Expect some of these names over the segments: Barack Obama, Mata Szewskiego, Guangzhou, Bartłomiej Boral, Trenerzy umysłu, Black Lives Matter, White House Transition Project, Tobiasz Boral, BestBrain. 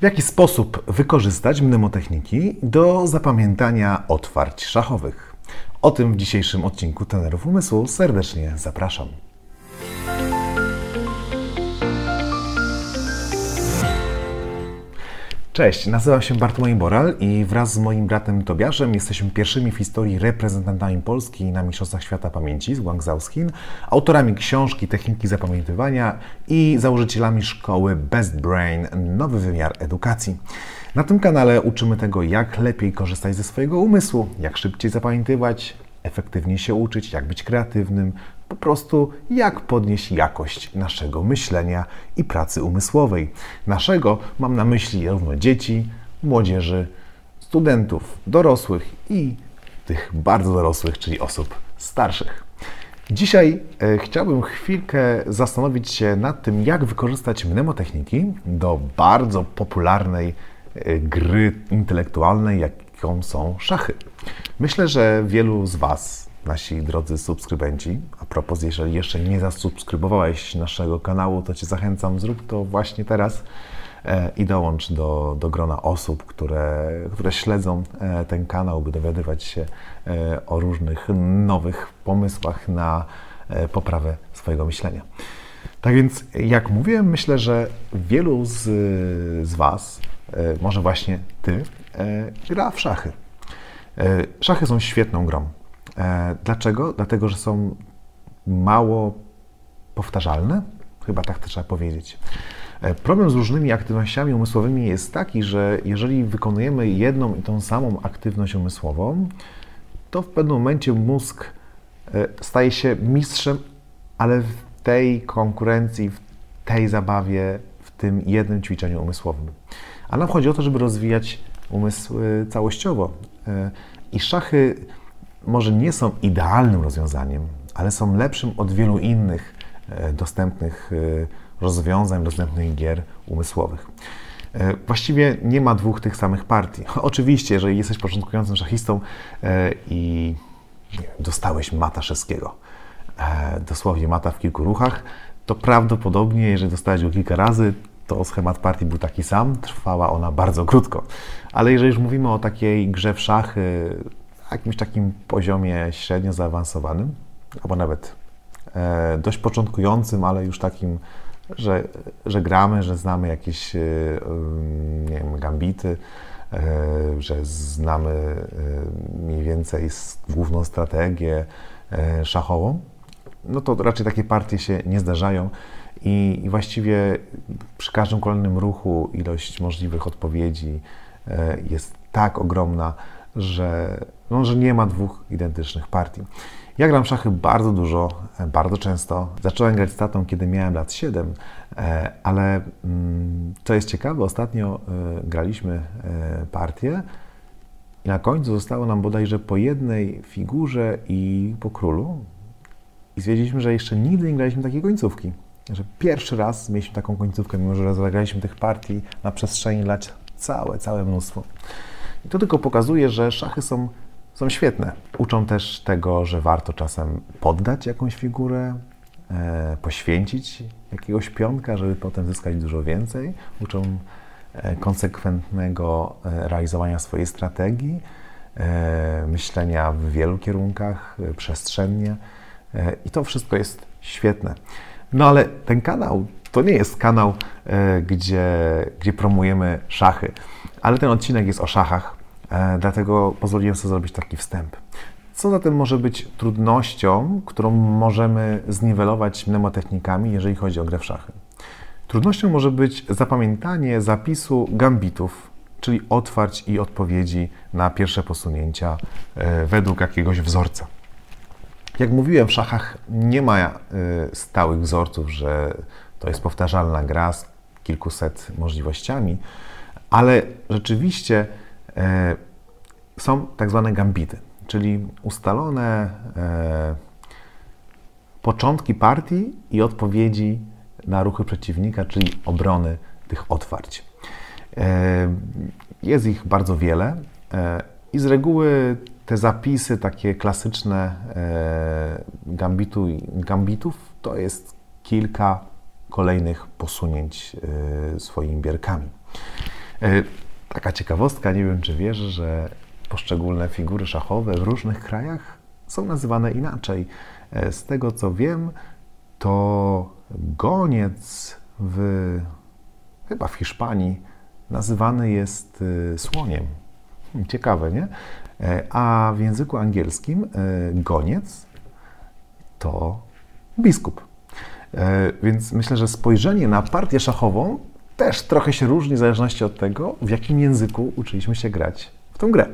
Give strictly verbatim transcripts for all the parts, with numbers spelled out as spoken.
W jaki sposób wykorzystać mnemotechniki do zapamiętania otwarć szachowych? O tym w dzisiejszym odcinku Trenerów Umysłu serdecznie zapraszam. Cześć, nazywam się Bartłomiej Boral i wraz z moim bratem Tobiaszem jesteśmy pierwszymi w historii reprezentantami Polski na Mistrzostwach Świata Pamięci z Guangzhou z Chin, autorami książki Techniki Zapamiętywania i założycielami szkoły Best Brain – Nowy Wymiar Edukacji. Na tym kanale uczymy tego, jak lepiej korzystać ze swojego umysłu, jak szybciej zapamiętywać, efektywnie się uczyć, jak być kreatywnym, po prostu jak podnieść jakość naszego myślenia i pracy umysłowej. Naszego mam na myśli zarówno dzieci, młodzieży, studentów, dorosłych i tych bardzo dorosłych, czyli osób starszych. Dzisiaj e, chciałbym chwilkę zastanowić się nad tym, jak wykorzystać mnemotechniki do bardzo popularnej e, gry intelektualnej, jaką są szachy. Myślę, że wielu z Was, nasi drodzy subskrybenci, a propos, jeżeli jeszcze nie zasubskrybowałeś naszego kanału, to Cię zachęcam, zrób to właśnie teraz i dołącz do, do grona osób, które, które śledzą ten kanał, by dowiadywać się o różnych nowych pomysłach na poprawę swojego myślenia. Tak więc, jak mówię, myślę, że wielu z, z Was, może właśnie Ty, gra w szachy. Szachy są świetną grą. Dlaczego? Dlatego, że są mało powtarzalne? Chyba tak to trzeba powiedzieć. Problem z różnymi aktywnościami umysłowymi jest taki, że jeżeli wykonujemy jedną i tą samą aktywność umysłową, to w pewnym momencie mózg staje się mistrzem, ale w tej konkurencji, w tej zabawie, w tym jednym ćwiczeniu umysłowym. A nam chodzi o to, żeby rozwijać umysł całościowo. I szachy może nie są idealnym rozwiązaniem, ale są lepszym od wielu innych dostępnych rozwiązań, dostępnych gier umysłowych. Właściwie nie ma dwóch tych samych partii. Oczywiście, jeżeli jesteś początkującym szachistą i dostałeś Mata Szewskiego, dosłownie mata w kilku ruchach, to prawdopodobnie, jeżeli dostałeś go kilka razy, to schemat partii był taki sam, trwała ona bardzo krótko. Ale jeżeli już mówimy o takiej grze w szachy, jakimś takim poziomie średnio zaawansowanym, albo nawet e, dość początkującym, ale już takim, że, że gramy, że znamy jakieś e, nie wiem, gambity, e, że znamy e, mniej więcej główną strategię e, szachową, no to raczej takie partie się nie zdarzają i, i właściwie przy każdym kolejnym ruchu ilość możliwych odpowiedzi e, jest tak ogromna, że, no, że nie ma dwóch identycznych partii. Ja gram w szachy bardzo dużo, bardzo często. Zacząłem grać z tatą, kiedy miałem lat siedem, ale co jest ciekawe, ostatnio graliśmy partię i na końcu zostało nam bodajże po jednej figurze i po królu i stwierdziliśmy, że jeszcze nigdy nie graliśmy takiej końcówki. Że pierwszy raz mieliśmy taką końcówkę, mimo że rozegraliśmy tych partii na przestrzeni lat całe, całe mnóstwo. I to tylko pokazuje, że szachy są, są świetne. Uczą też tego, że warto czasem poddać jakąś figurę, e, poświęcić jakiegoś pionka, żeby potem zyskać dużo więcej. Uczą e, konsekwentnego e, realizowania swojej strategii, e, myślenia w wielu kierunkach, e, przestrzennie. E, I to wszystko jest świetne. No ale ten kanał to nie jest kanał, e, gdzie, gdzie promujemy szachy. Ale ten odcinek jest o szachach, dlatego pozwoliłem sobie zrobić taki wstęp. Co zatem może być trudnością, którą możemy zniwelować mnemotechnikami, jeżeli chodzi o grę w szachy? Trudnością może być zapamiętanie zapisu gambitów, czyli otwarć i odpowiedzi na pierwsze posunięcia według jakiegoś wzorca. Jak mówiłem, w szachach nie ma stałych wzorców, że to jest powtarzalna gra z kilkuset możliwościami, ale rzeczywiście e, są tak zwane gambity, czyli ustalone e, początki partii i odpowiedzi na ruchy przeciwnika, czyli obrony tych otwarć. E, jest ich bardzo wiele e, i z reguły te zapisy takie klasyczne e, gambitu, gambitów to jest kilka kolejnych posunięć e, swoimi bierkami. Taka ciekawostka, nie wiem czy wiesz, że poszczególne figury szachowe w różnych krajach są nazywane inaczej. Z tego co wiem, to goniec w, chyba w Hiszpanii nazywany jest słoniem. Ciekawe, nie? A w języku angielskim goniec to biskup. Więc myślę, że spojrzenie na partię szachową też trochę się różni w zależności od tego, w jakim języku uczyliśmy się grać w tą grę.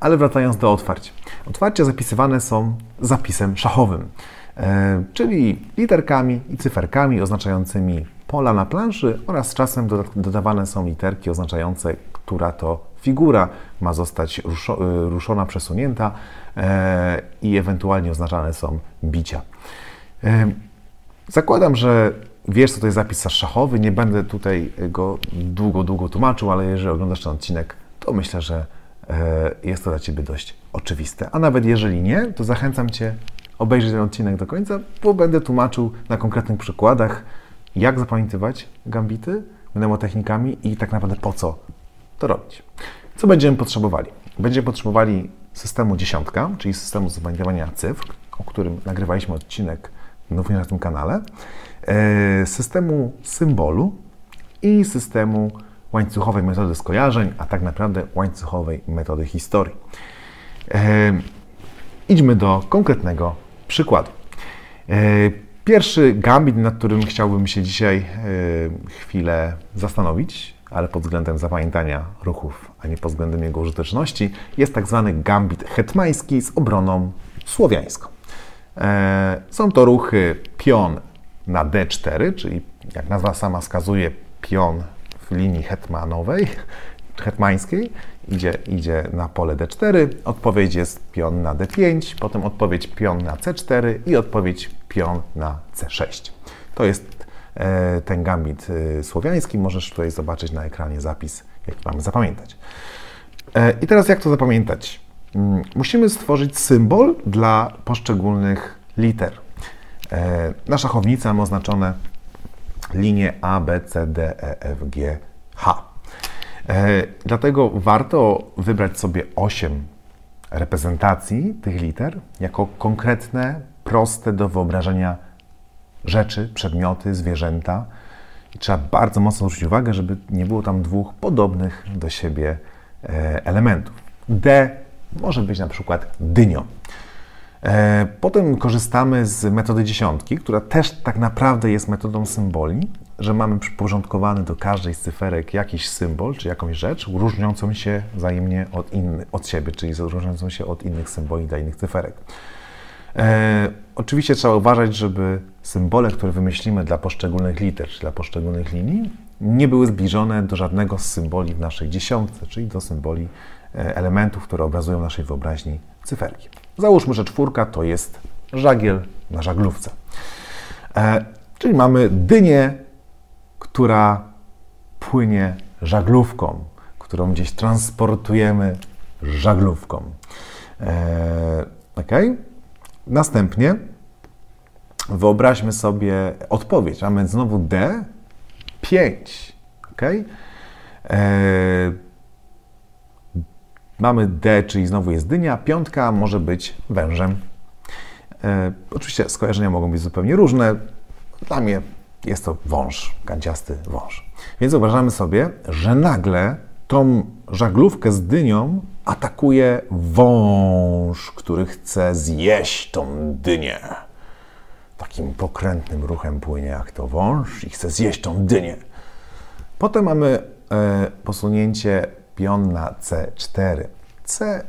Ale wracając do otwarć. Otwarcia zapisywane są zapisem szachowym, czyli literkami i cyferkami oznaczającymi pola na planszy oraz czasem dodawane są literki oznaczające, która to figura ma zostać ruszona, przesunięta i ewentualnie oznaczane są bicia. Zakładam, że wiesz, co to jest zapis szachowy. Nie będę tutaj go długo, długo tłumaczył, ale jeżeli oglądasz ten odcinek, to myślę, że jest to dla Ciebie dość oczywiste. A nawet jeżeli nie, to zachęcam Cię obejrzeć ten odcinek do końca, bo będę tłumaczył na konkretnych przykładach, jak zapamiętywać gambity mnemotechnikami i tak naprawdę po co to robić. Co będziemy potrzebowali? Będziemy potrzebowali systemu dziesiątka, czyli systemu zapamiętywania cyfr, o którym nagrywaliśmy odcinek również na tym kanale, systemu symbolu i systemu łańcuchowej metody skojarzeń, a tak naprawdę łańcuchowej metody historii. Idźmy do konkretnego przykładu. Pierwszy gambit, nad którym chciałbym się dzisiaj chwilę zastanowić, ale pod względem zapamiętania ruchów, a nie pod względem jego użyteczności, jest tak zwany gambit hetmański z obroną słowiańską. Są to ruchy pion na D cztery, czyli jak nazwa sama wskazuje, pion w linii hetmanowej, hetmańskiej, idzie, idzie na pole D cztery, odpowiedź jest pion na D pięć, potem odpowiedź pion na C cztery i odpowiedź pion na C sześć. To jest e, ten gambit e, słowiański, możesz tutaj zobaczyć na ekranie zapis, jaki mamy zapamiętać. E, I teraz jak to zapamiętać? Musimy stworzyć symbol dla poszczególnych liter. Na szachownicy mamy oznaczone linie A, B, C, D, E, F, G, H. Dlatego warto wybrać sobie osiem reprezentacji tych liter jako konkretne, proste do wyobrażenia rzeczy, przedmioty, zwierzęta. I trzeba bardzo mocno zwrócić uwagę, żeby nie było tam dwóch podobnych do siebie elementów. D może być na przykład dynią. Potem korzystamy z metody dziesiątki, która też tak naprawdę jest metodą symboli, że mamy przyporządkowany do każdej z cyferek jakiś symbol, czy jakąś rzecz, różniącą się wzajemnie od, inny, od siebie, czyli różniącą się od innych symboli dla innych cyferek. E, oczywiście trzeba uważać, żeby symbole, które wymyślimy dla poszczególnych liter, czy dla poszczególnych linii, nie były zbliżone do żadnego z symboli w naszej dziesiątce, czyli do symboli elementów, które obrazują w naszej wyobraźni cyferki. Załóżmy, że czwórka to jest żagiel na żaglówce. E, czyli mamy dynię, która płynie żaglówką, którą gdzieś transportujemy żaglówką. E, okay. Następnie wyobraźmy sobie odpowiedź, a więc znowu D pięć. Okay. E, Mamy D, czyli znowu jest dynia, piątka może być wężem. E, oczywiście skojarzenia mogą być zupełnie różne. Dla mnie jest to wąż, kanciasty wąż. Więc wyobrażamy sobie, że nagle tą żaglówkę z dynią atakuje wąż, który chce zjeść tą dynię. Takim pokrętnym ruchem płynie jak to wąż i chce zjeść tą dynię. Potem mamy e, posunięcie pion na C cztery. C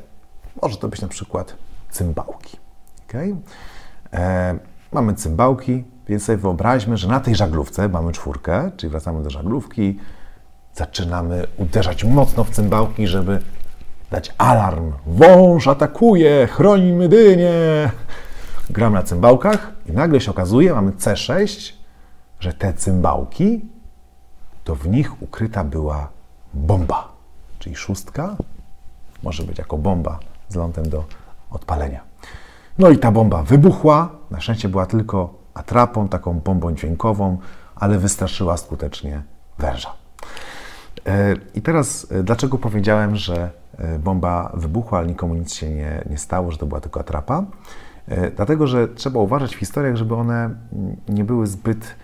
może to być na przykład cymbałki. Okay? E, mamy cymbałki, więc sobie wyobraźmy, że na tej żaglówce mamy czwórkę, czyli wracamy do żaglówki, zaczynamy uderzać mocno w cymbałki, żeby dać alarm. Wąż atakuje, chronimy dynię. Gramy na cymbałkach i nagle się okazuje, mamy C sześć, że te cymbałki, to w nich ukryta była bomba. Czyli szóstka może być jako bomba z lądem do odpalenia. No i ta bomba wybuchła. Na szczęście była tylko atrapą, taką bombą dźwiękową, ale wystraszyła skutecznie węża. I teraz, dlaczego powiedziałem, że bomba wybuchła, ale nikomu nic się nie, nie stało, że to była tylko atrapa? Dlatego, że trzeba uważać w historiach, żeby one nie były zbyt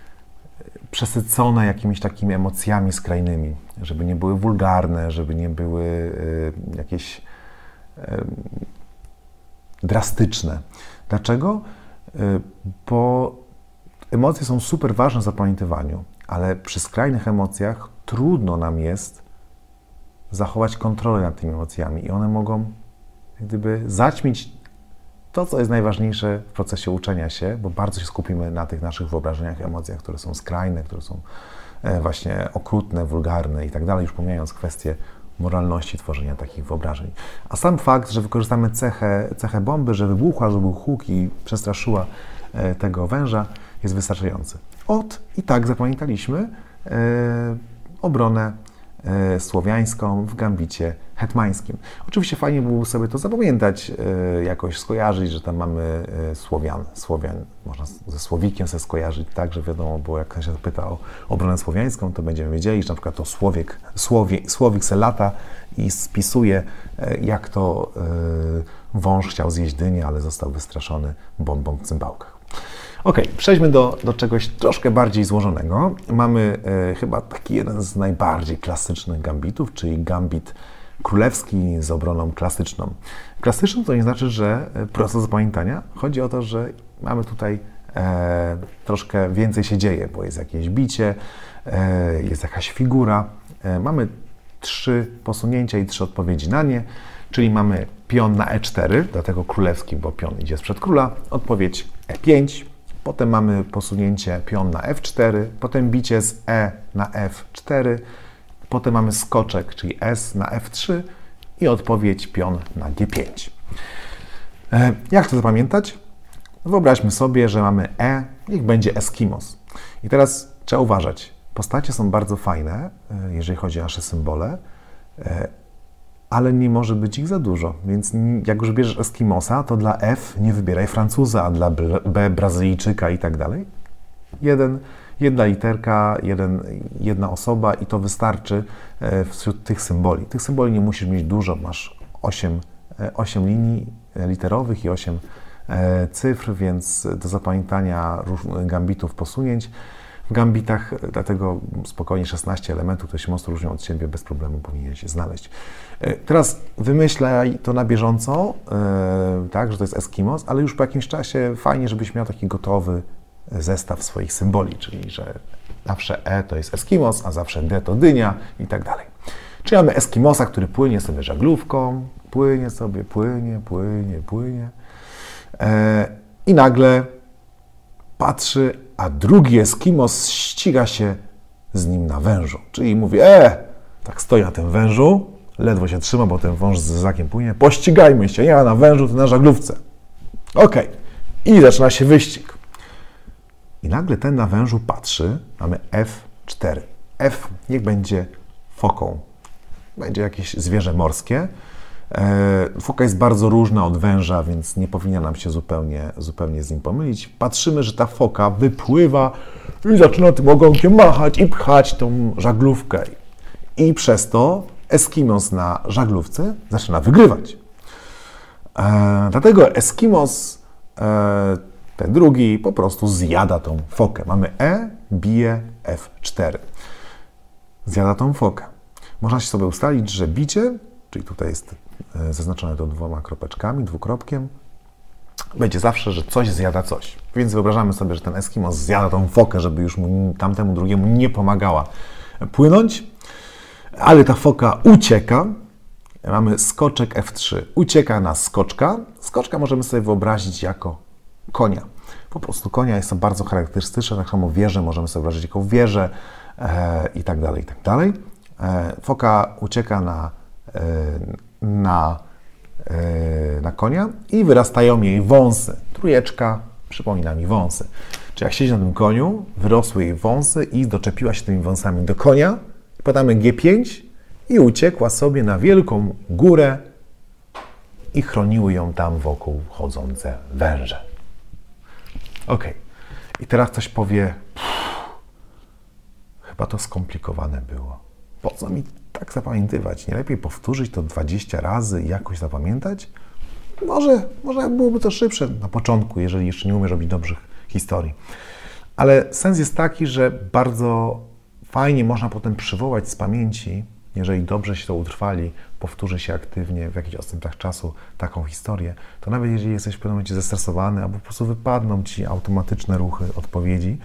przesycone jakimiś takimi emocjami skrajnymi, żeby nie były wulgarne, żeby nie były jakieś drastyczne. Dlaczego? Bo emocje są super ważne w zapamiętywaniu, ale przy skrajnych emocjach trudno nam jest zachować kontrolę nad tymi emocjami i one mogą jak gdyby zaćmić to, co jest najważniejsze w procesie uczenia się, bo bardzo się skupimy na tych naszych wyobrażeniach, emocjach, które są skrajne, które są właśnie okrutne, wulgarne i tak dalej, już pomijając kwestię moralności tworzenia takich wyobrażeń. A sam fakt, że wykorzystamy cechę, cechę bomby, że wybuchła, że był huk i przestraszyła tego węża, jest wystarczający. Ot i tak zapamiętaliśmy e, obronę e, słowiańską w gambicie hetmańskim. Oczywiście fajnie byłoby sobie to zapamiętać, e, jakoś skojarzyć, że tam mamy e, Słowian, Słowian, można ze Słowikiem sobie skojarzyć, tak, że wiadomo, bo jak ktoś się pyta o obronę słowiańską, to będziemy wiedzieli, że na przykład to Słowiek, Słowie, Słowik se lata i spisuje, e, jak to e, wąż chciał zjeść dynię, ale został wystraszony bombą w cymbałkach. Ok, przejdźmy do, do czegoś troszkę bardziej złożonego. Mamy e, chyba taki jeden z najbardziej klasycznych gambitów, czyli gambit królewski z obroną klasyczną. Klasyczną to nie znaczy, że proces zapamiętania. Chodzi o to, że mamy tutaj e, troszkę więcej się dzieje, bo jest jakieś bicie, e, jest jakaś figura. E, mamy trzy posunięcia i trzy odpowiedzi na nie, czyli mamy pion na e cztery, dlatego królewski, bo pion idzie sprzed króla, odpowiedź e pięć, potem mamy posunięcie pion na f cztery, potem bicie z e na f cztery, potem mamy skoczek, czyli s na f trzy i odpowiedź pion na g pięć. Jak to zapamiętać? Wyobraźmy sobie, że mamy e, niech będzie Eskimos. I teraz trzeba uważać. Postacie są bardzo fajne, jeżeli chodzi o nasze symbole, ale nie może być ich za dużo, więc jak już bierzesz Eskimosa, to dla F nie wybieraj Francuza, a dla B Brazylijczyka i tak dalej. Jeden, jedna literka, jeden, jedna osoba i to wystarczy wśród tych symboli. Tych symboli nie musisz mieć dużo, masz osiem, osiem linii literowych i osiem cyfr, więc do zapamiętania gambitów posunięć. W gambitach, dlatego spokojnie szesnaście elementów, które się mocno różnią od siebie, bez problemu powinien się znaleźć. Teraz wymyślaj to na bieżąco, tak, że to jest Eskimos, ale już po jakimś czasie fajnie, żebyś miał taki gotowy zestaw swoich symboli, czyli że zawsze E to jest Eskimos, a zawsze D to dynia i tak dalej. Czyli mamy Eskimosa, który płynie sobie żaglówką, płynie sobie, płynie, płynie, płynie i nagle patrzy, a drugi Eskimos ściga się z nim na wężu. Czyli mówi, e, tak stoi na tym wężu, ledwo się trzyma, bo ten wąż z zakiem płynie, pościgajmy się, ja na wężu, ty na żaglówce. Okej. I zaczyna się wyścig. I nagle ten na wężu patrzy, mamy f cztery. F niech będzie foką. Będzie jakieś zwierzę morskie. Foka jest bardzo różna od węża, więc nie powinna nam się zupełnie, zupełnie z nim pomylić. Patrzymy, że ta foka wypływa i zaczyna tym ogonkiem machać i pchać tą żaglówkę. I przez to Eskimos na żaglówce zaczyna wygrywać. E, dlatego Eskimos, e, ten drugi, po prostu zjada tą fokę. Mamy E, bije f cztery. Zjada tą fokę. Można się sobie ustalić, że bicie, czyli tutaj jest zaznaczone to dwoma kropeczkami, dwukropkiem, będzie zawsze, że coś zjada coś. Więc wyobrażamy sobie, że ten Eskimos zjada tą fokę, żeby już mu, tamtemu drugiemu nie pomagała płynąć, ale ta foka ucieka. Mamy skoczek f trzy. Ucieka na skoczka. Skoczka możemy sobie wyobrazić jako konia. Po prostu konia jest to bardzo charakterystyczne, tak samo wieżę możemy sobie wyobrazić jako wieżę e, i tak dalej, i tak dalej. E, foka ucieka na e, Na, yy, na konia i wyrastają jej wąsy. Trójeczka przypomina mi wąsy. Czyli jak siedzi na tym koniu, wyrosły jej wąsy i doczepiła się tymi wąsami do konia. Podamy g pięć i uciekła sobie na wielką górę i chroniły ją tam wokół chodzące węże. Ok. I teraz ktoś powie, chyba to skomplikowane było. po co mi tak zapamiętywać? Nie lepiej powtórzyć to dwadzieścia razy i jakoś zapamiętać? Może, może byłoby to szybsze na początku, jeżeli jeszcze nie umiesz robić dobrych historii. Ale sens jest taki, że bardzo fajnie można potem przywołać z pamięci, jeżeli dobrze się to utrwali, powtórzy się aktywnie w jakichś odstępach czasu taką historię, to nawet jeżeli jesteś w pewnym momencie zestresowany, albo po prostu wypadną ci automatyczne ruchy, odpowiedzi,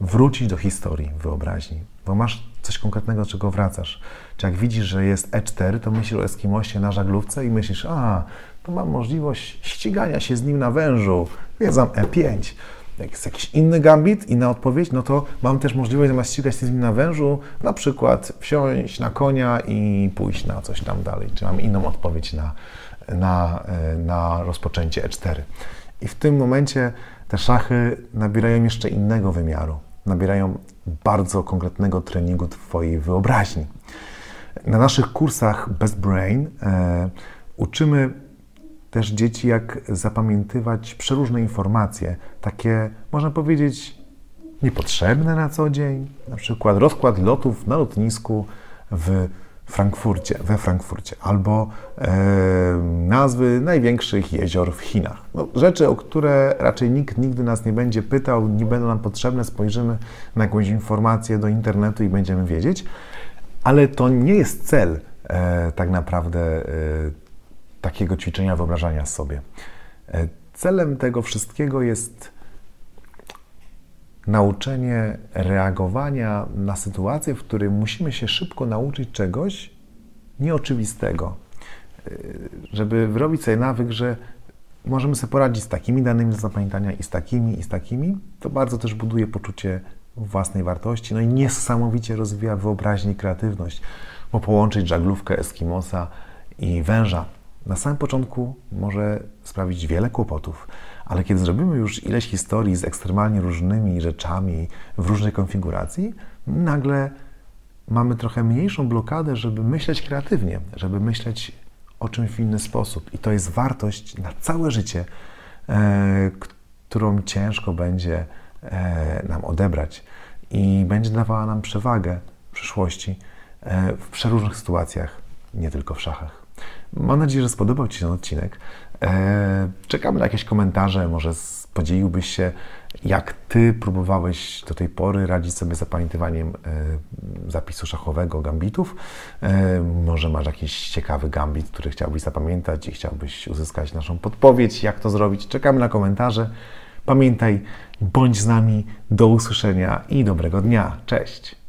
wrócić do historii wyobraźni, bo masz coś konkretnego, do czego wracasz. Czy jak widzisz, że jest E cztery, to myślisz o Eskimosie na żaglówce i myślisz, a, to mam możliwość ścigania się z nim na wężu, wiedzam E pięć. Jak jest jakiś inny gambit i na odpowiedź, no to mam też możliwość zamiast ścigać się z nim na wężu, na przykład wsiąść na konia i pójść na coś tam dalej. Czy mam inną odpowiedź na, na, na rozpoczęcie E cztery. I w tym momencie te szachy nabierają jeszcze innego wymiaru. Nabierają bardzo konkretnego treningu twojej wyobraźni. Na naszych kursach Best Brain e, uczymy też dzieci, jak zapamiętywać przeróżne informacje, takie, można powiedzieć, niepotrzebne na co dzień. Na przykład rozkład lotów na lotnisku w Frankfurcie, we Frankfurcie, albo e, nazwy największych jezior w Chinach. No, rzeczy, o które raczej nikt nigdy nas nie będzie pytał, nie będą nam potrzebne, spojrzymy na jakąś informację do internetu i będziemy wiedzieć. Ale to nie jest cel e, tak naprawdę e, takiego ćwiczenia wyobrażania sobie. E, celem tego wszystkiego jest nauczenie reagowania na sytuację, w której musimy się szybko nauczyć czegoś nieoczywistego. Żeby wyrobić sobie nawyk, że możemy sobie poradzić z takimi danymi do zapamiętania i z takimi, i z takimi, to bardzo też buduje poczucie własnej wartości, no i niesamowicie rozwija wyobraźnię i kreatywność, bo połączyć żaglówkę, Eskimosa i węża na samym początku może sprawić wiele kłopotów, ale kiedy zrobimy już ileś historii z ekstremalnie różnymi rzeczami w różnej konfiguracji, nagle mamy trochę mniejszą blokadę, żeby myśleć kreatywnie, żeby myśleć o czymś w inny sposób. I to jest wartość na całe życie, e, którą ciężko będzie e, nam odebrać i będzie dawała nam przewagę w przyszłości e, w przeróżnych sytuacjach, nie tylko w szachach. Mam nadzieję, że spodobał ci się ten odcinek. Czekamy na jakieś komentarze, może podzieliłbyś się, jak ty próbowałeś do tej pory radzić sobie z zapamiętywaniem zapisu szachowego, gambitów. Może masz jakiś ciekawy gambit, który chciałbyś zapamiętać i chciałbyś uzyskać naszą podpowiedź, jak to zrobić. Czekamy na komentarze. Pamiętaj, bądź z nami. Do usłyszenia i dobrego dnia. Cześć!